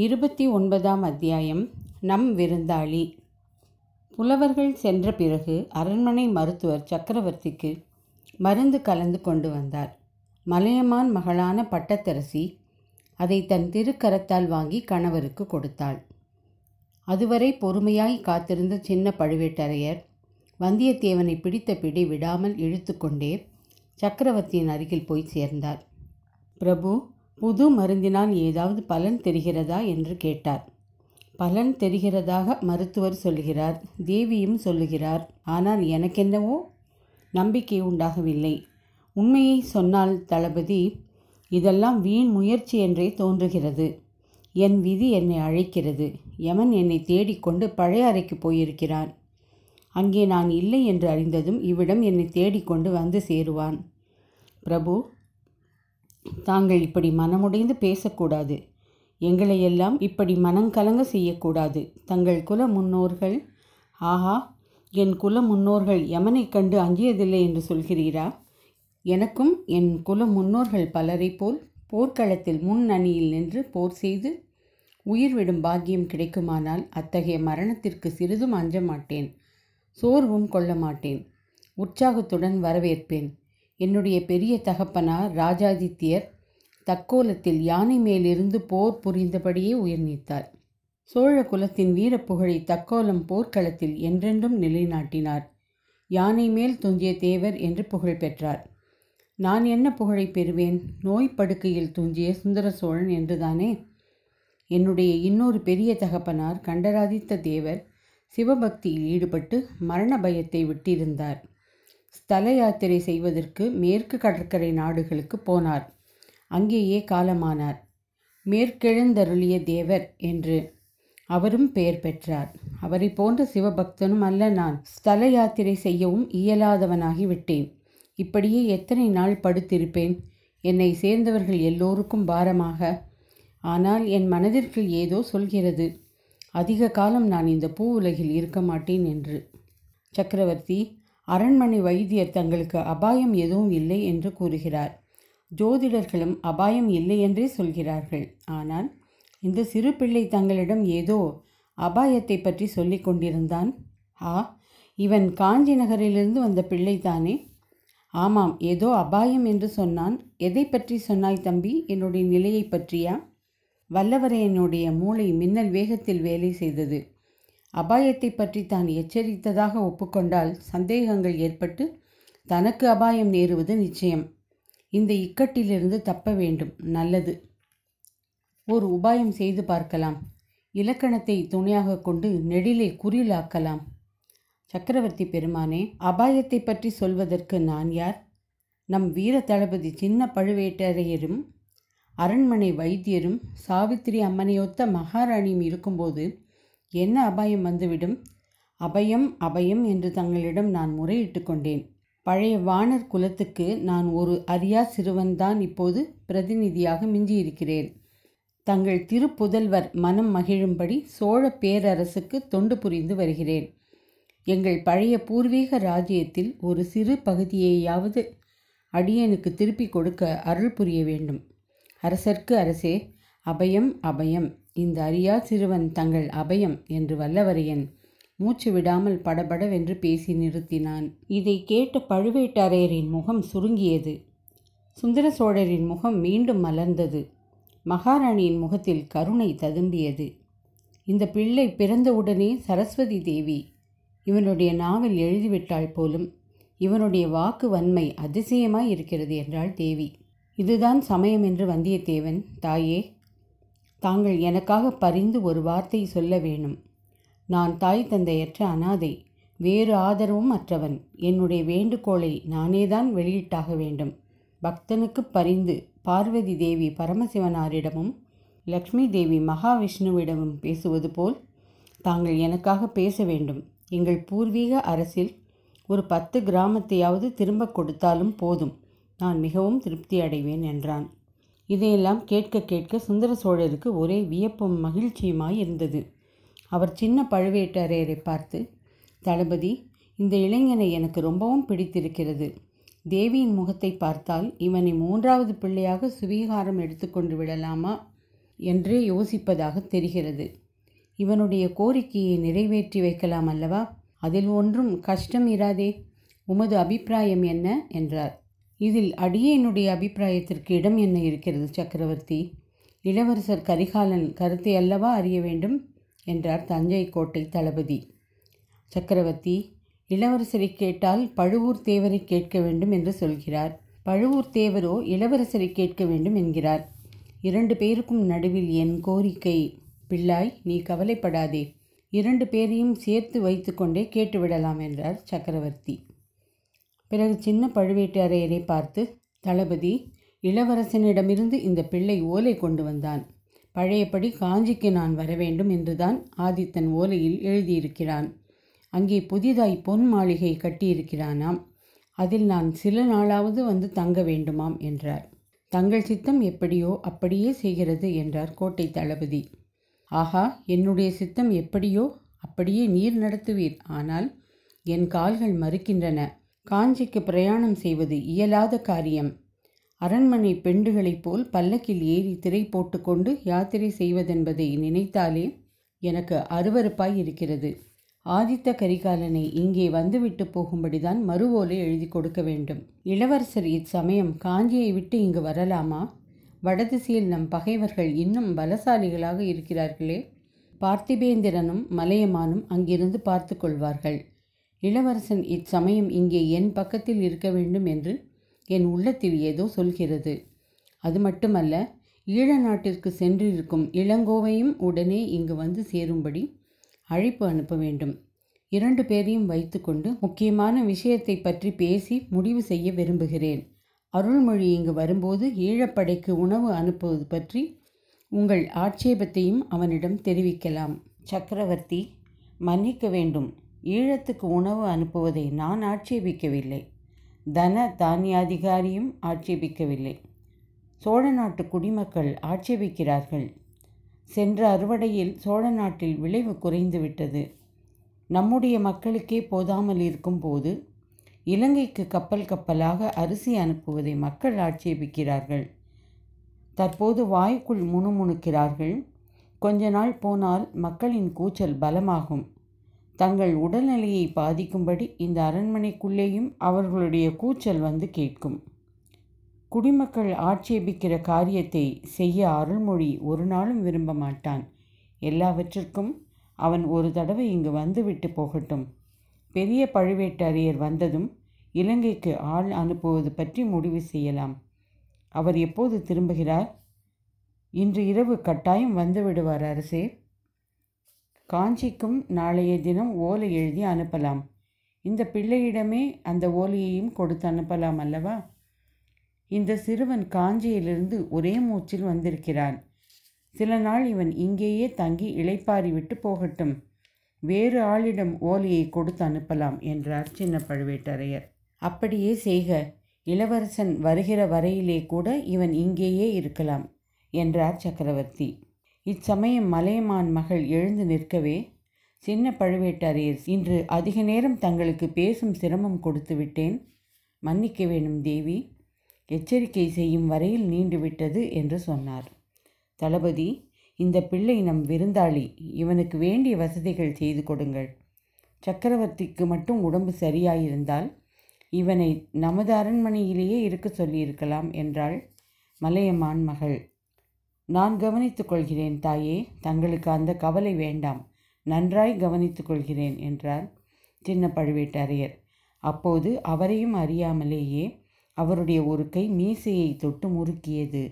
29ஆம் அத்தியாயம். நம் விருந்தாளி. புலவர்கள் சென்ற பிறகு அரண்மனை மருத்துவர் சக்கரவர்த்திக்கு மருந்து கலந்து கொண்டு வந்தார். மலையமான் மகளான பட்டத்தரசி அதை தன் திருக்கரத்தால் வாங்கி கணவருக்கு கொடுத்தாள். அதுவரை பொறுமையாய் காத்திருந்த சின்ன பழுவேட்டரையர் வந்தியத்தேவனை பிடித்த பிடி விடாமல் இழுத்து கொண்டே சக்கரவர்த்தியின் அருகில் போய் சேர்ந்தார். பிரபு, புது மருந்தினால் ஏதாவது பலன் தெரிகிறதா என்று கேட்டார். பலன் தெரிகிறதாக மருத்துவர் சொல்கிறார், தேவியும் சொல்லுகிறார். ஆனால் எனக்கென்னவோ நம்பிக்கை உண்டாகவில்லை. உண்மையை சொன்னால் தளபதி, இதெல்லாம் வீண் முயற்சி என்றே தோன்றுகிறது. என் விதி என்னை அழைக்கிறது. யமன் என்னை தேடிக்கொண்டு பழைய அறைக்கு போயிருக்கிறான். அங்கே நான் இல்லை என்று அறிந்ததும் இவ்விடம் என்னை தேடிக்கொண்டு வந்து சேருவான். பிரபு, தாங்கள் இப்படி மனமுடைந்து பேசக்கூடாது. எங்களையெல்லாம் இப்படி மனங்கலங்க செய்யக்கூடாது. தங்கள் குல முன்னோர்கள், ஆஹா, என் குல முன்னோர்கள் யமனை கண்டு அஞ்சியதில்லை என்று சொல்கிறீரா? எனக்கும் என் குல முன்னோர்கள் பலரை போல் போர்க்களத்தில் முன் அணியில் நின்று போர் செய்து உயிர்விடும் பாக்கியம் கிடைக்குமானால் அத்தகைய மரணத்திற்கு சிறிதும் அஞ்ச மாட்டேன், சோர்வும் கொள்ள மாட்டேன். உற்சாகத்துடன் வரவேற்பேன். என்னுடைய பெரிய தகப்பனார் ராஜாதித்யர் தக்கோலத்தில் யானை மேலிருந்து போர் புரிந்தபடியே உயிர் நீத்தார். சோழ குலத்தின் வீரப்புகழை தக்கோலம் போர்க்களத்தில் என்றென்றும் நிலைநாட்டினார். யானை மேல் துஞ்சிய தேவர் என்று புகழ் பெற்றார். நான் என்ன புகழை பெறுவேன்? நோய் படுக்கையில் துஞ்சிய சுந்தர சோழன் என்றுதானே. என்னுடைய இன்னொரு பெரிய தகப்பனார் கண்டராதித்த தேவர் சிவபக்தியில் ஈடுபட்டு மரண பயத்தை விட்டிருந்தார். ஸ்தல யாத்திரை செய்வதற்கு மேற்கு கடற்கரை நாடுகளுக்கு போனார். அங்கேயே காலமானார். மேற்கெழுந்தருளிய தேவர் என்று அவரும் பெயர் பெற்றார். அவரை போன்ற சிவபக்தனும் அல்ல நான். ஸ்தல யாத்திரை செய்யவும் இயலாதவனாகி விட்டேன். இப்படியே எத்தனை நாள் படுத்திருப்பேன்? என்னை சேர்ந்தவர்கள் எல்லோருக்கும் பாரமாக. ஆனால் என் மனதிற்குள் ஏதோ சொல்கிறது, அதிக காலம் நான் இந்த பூ உலகில் இருக்க மாட்டேன் என்று. சக்கரவர்த்தி, அரண்மனை வைத்தியர் தங்களுக்கு அபாயம் எதுவும் இல்லை என்று கூறுகிறார். ஜோதிடர்களும் அபாயம் இல்லை என்றே சொல்கிறார்கள். ஆனால் இந்த சிறு பிள்ளை தங்களிடம் ஏதோ அபாயத்தை பற்றி சொல்லி கொண்டிருந்தான். ஆ, இவன் காஞ்சி நகரிலிருந்து வந்த பிள்ளைதானே? ஆமாம், ஏதோ அபாயம் என்று சொன்னான். எதை பற்றி சொன்னாய் தம்பி? என்னுடைய நிலையை பற்றியா? வல்லவரையனுடைய மூளை மின்னல் வேகத்தில் வேலை செய்தது. அபாயத்தை பற்றி தான் எச்சரித்ததாக ஒப்புக்கொண்டால் சந்தேகங்கள் ஏற்பட்டு தனக்கு அபாயம் நேருவது நிச்சயம். இந்த இக்கட்டிலிருந்து தப்ப வேண்டும். நல்லது, ஒரு உபாயம் செய்து பார்க்கலாம். இலக்கணத்தை துணையாக கொண்டு நெடிலை குறிலாக்கலாம். சக்கரவர்த்தி பெருமானே, அபாயத்தை பற்றி சொல்வதற்கு நான் யார்? நம் வீர தளபதி சின்ன பழுவேட்டரையரும் அரண்மனை வைத்தியரும் சாவித்திரி அம்மனையொத்த மகாராணியும் இருக்கும்போது என்ன அபாயம் வந்துவிடும்? அபயம் அபயம் என்று தங்களிடம் நான் முறையிட்டு கொண்டேன். பழைய வானர் குலத்துக்கு நான் ஒரு அரியா சிறுவன்தான் இப்போது பிரதிநிதியாக மிஞ்சியிருக்கிறேன். தங்கள் திருப்புதல்வர் மனம் மகிழும்படி சோழ பேரரசுக்கு தொண்டு புரிந்து வருகிறேன். எங்கள் பழைய பூர்வீக ராஜ்யத்தில் ஒரு சிறு பகுதியையாவது அடியனுக்கு திருப்பி கொடுக்க அருள் புரிய வேண்டும். அரசர்க்கு அரசே, அபயம் அபயம். இந்த அரியா சிறுவன் தங்கள் அபயம் என்று வல்லவரையன் மூச்சு விடாமல் படபடவென்று பேசி நிறுத்தினான். இதை கேட்ட பழுவேட்டரையரின் முகம் சுருங்கியது. சுந்தர சோழரின் முகம் மீண்டும் மலர்ந்தது. மகாராணியின் முகத்தில் கருணை ததும்பியது. இந்த பிள்ளை பிறந்தவுடனே சரஸ்வதி தேவி இவனுடைய நாவல் எழுதிவிட்டாள் போலும். இவனுடைய வாக்கு வன்மை அதிசயமாய் இருக்கிறது என்றாள் தேவி. இதுதான் சமயம் என்று வந்தியத்தேவன், தாயே, தாங்கள் எனக்காக பரிந்து ஒரு வார்த்தை சொல்ல வேணும். நான் தாய் தந்தையற்ற அனாதை, வேறு ஆதரவும் அற்றவன். என்னுடைய வேண்டுகோளை நானேதான் வெளியிட்டாக வேண்டும். பக்தனுக்கு பரிந்து பார்வதி தேவி பரமசிவனாரிடமும் லக்ஷ்மி தேவி மகாவிஷ்ணுவிடமும் பேசுவது போல் தாங்கள் எனக்காக பேச வேண்டும். எங்கள் பூர்வீக அரசில் ஒரு 10 கிராமத்தையாவது திரும்ப கொடுத்தாலும் போதும், நான் மிகவும் திருப்தி அடைவேன் என்றான். இதையெல்லாம் கேட்க கேட்க சுந்தர சோழருக்கு ஒரே வியப்பும் மகிழ்ச்சியுமாய் இருந்தது. அவர் சின்ன பழுவேட்டரையரை பார்த்து, தளபதி, இந்த இளைஞனை எனக்கு ரொம்பவும் பிடித்திருக்கிறது. தேவியின் முகத்தை பார்த்தால் இவனை 3வது பிள்ளையாக சுவீகாரம் எடுத்துக்கொண்டு விடலாமா என்றே யோசிப்பதாக தெரிகிறது. இவனுடைய கோரிக்கையை நிறைவேற்றி வைக்கலாம் அல்லவா? அதில் ஒன்றும் கஷ்டம் இராதே. உமது அபிப்பிராயம் என்ன என்றார். இதில் அடியேனுடைய அபிப்பிராயத்திற்கு இடம் என்ன இருக்கிறது சக்கரவர்த்தி? இளவரசர் கரிகாலன் கருத்தை அல்லவா அறிய வேண்டும் என்றார் தஞ்சை கோட்டை தளபதி. சக்கரவர்த்தி, இளவரசரை கேட்டால் பழுவூர் தேவரை கேட்க வேண்டும் என்று சொல்கிறார். பழுவூர் தேவரோ இளவரசரை கேட்க வேண்டும் என்கிறார். இரண்டு பேருக்கும் நடுவில் என் கோரிக்கை. பிள்ளாய், நீ கவலைப்படாதே, இரண்டு பேரையும் சேர்த்து வைத்துக்கொண்டே கேட்டுவிடலாம் என்றார் சக்கரவர்த்தி. பிறகு சின்ன பழுவேட்டரையரை பார்த்து, தளபதி, இளவரசனிடமிருந்து இந்த பிள்ளை ஓலை கொண்டு வந்தான். பழையபடி காஞ்சிக்கு நான் வர வேண்டும் என்றுதான் ஆதித்தன் ஓலையில் எழுதியிருக்கிறான். அங்கே புதிதாய் பொன் மாளிகை கட்டியிருக்கிறானாம். அதில் நான் சில நாளாவது வந்து தங்க வேண்டுமாம் என்றார். தங்கள் சித்தம் எப்படியோ அப்படியே செய்கிறது என்றார் கோட்டை தளபதி. ஆஹா, என்னுடைய சித்தம் எப்படியோ அப்படியே நீர் நடத்துவீர். ஆனால் என் கால்கள் மறுக்கின்றன. காஞ்சிக்கு பிரயாணம் செய்வது இயலாத காரியம். அரண்மனை பெண்டுகளைப் போல் பல்லக்கில் ஏறி திரை போட்டுக்கொண்டு யாத்திரை செய்வதென்பதை நினைத்தாலே எனக்கு அருவருப்பாய் இருக்கிறது. ஆதித்த கரிகாலனை இங்கே வந்துவிட்டு போகும்படிதான் மறுவோலை எழுதி கொடுக்க வேண்டும். இளவரசர் இச்சமயம் காஞ்சியை விட்டு இங்கு வரலாமா? வடதிசையில் நம் பகைவர்கள் இன்னும் பலசாலிகளாக இருக்கிறார்களே. பார்த்திபேந்திரனும் மலையமானும் அங்கிருந்து பார்த்து கொள்வார்கள். இளவரசன் இச்சமயம் இங்கே என் பக்கத்தில் இருக்க வேண்டும் என்று என் உள்ளத்தில் ஏதோ சொல்கிறது. அது மட்டுமல்ல, ஈழ நாட்டிற்கு சென்றிருக்கும் இளங்கோவையும் உடனே இங்கு வந்து சேரும்படி அழைப்பு அனுப்ப வேண்டும். இரண்டு பேரையும் வைத்துக்கொண்டு முக்கியமான விஷயத்தை பற்றி பேசி முடிவு செய்ய விரும்புகிறேன். அருள்மொழி இங்கு வரும்போது ஈழப்படைக்கு உணவு அனுப்புவது பற்றி உங்கள் ஆட்சேபத்தையும் அவனிடம் தெரிவிக்கலாம். சக்கரவர்த்தி, மன்னிக்க வேண்டும். ஈழத்துக்கு உணவு அனுப்புவதை நான் ஆட்சேபிக்கவில்லை. தன தானியாதிகாரியும் ஆட்சேபிக்கவில்லை. சோழ நாட்டு குடிமக்கள் ஆட்சேபிக்கிறார்கள். சென்ற அறுவடையில் சோழ நாட்டில் விளைவு குறைந்துவிட்டது. நம்முடைய மக்களுக்கே போதாமல் இருக்கும்போது இலங்கைக்கு கப்பல் கப்பலாக அரிசி அனுப்புவதை மக்கள் ஆட்சேபிக்கிறார்கள். தற்போது வாய்க்குள் முணுமுணுக்கிறார்கள். கொஞ்ச நாள் போனால் மக்களின் கூச்சல் பலமாகும். தங்கள் உடல்நிலையை பாதிக்கும்படி இந்த அரண்மனைக்குள்ளேயும் அவர்களுடைய கூச்சல் வந்து கேட்கும். குடிமக்கள் ஆட்சேபிக்கிற காரியத்தை செய்ய அருள்மொழி ஒரு நாளும் விரும்ப மாட்டான். எல்லாவற்றிற்கும் அவன் ஒரு தடவை இங்கு வந்துவிட்டு போகட்டும். பெரிய பழுவேட்டரையர் வந்ததும் இலங்கைக்கு ஆள் அனுப்புவது பற்றி முடிவு செய்யலாம். அவர் எப்போது திரும்புகிறார்? இன்று இரவு கட்டாயம் வந்துவிடுவார் அரசே. காஞ்சிக்கும் நாளைய தினம் ஓலை எழுதி அனுப்பலாம். இந்த பிள்ளையிடமே அந்த ஓலையையும் கொடுத்து அனுப்பலாம் அல்லவா? இந்த சிறுவன் காஞ்சியிலிருந்து ஒரே மூச்சில் வந்திருக்கிறான். சில நாள் இவன் இங்கேயே தங்கி இளைப்பாறி விட்டு போகட்டும். வேறு ஆளிடம் ஓலையை கொடுத்து அனுப்பலாம் என்றார் சின்ன பழுவேட்டரையர். அப்படியே செய்க. இளவரசன் வருகிற வரையிலே கூட இவன் இங்கேயே இருக்கலாம் என்றார் சக்கரவர்த்தி. இச்சமயம் மலையமான் மகள் எழுந்து நிற்கவே, சின்ன பழுவேட்டரையர், இன்று அதிக நேரம் தங்களுக்கு பேசும் சிரமம் கொடுத்து விட்டேன். மன்னிக்க வேண்டும் தேவி. எச்சரிக்கை செய்யும் வரையில் நீண்டுவிட்டது என்று சொன்னார். தளபதி, இந்த பிள்ளை நம் விருந்தாளி. இவனுக்கு வேண்டிய வசதிகள் செய்து கொடுங்கள். சக்கரவர்த்திக்கு மட்டும் உடம்பு சரியாயிருந்தால் இவனை நமது அரண்மனையிலேயே இருக்க சொல்லியிருக்கலாம் என்றாள் மலையமான் மகள். நான் கவனித்துக் கொள்கிறேன் தாயே. தங்களுக்கு அந்த கவலை வேண்டாம். நன்றாய் கவனித்துக் கொள்கிறேன் என்றார் சின்ன பழுவேட்டரையர். அப்போது அவரையும் அறியாமலேயே அவருடைய ஒரு கை மீசையை தொட்டு முறுக்கியது.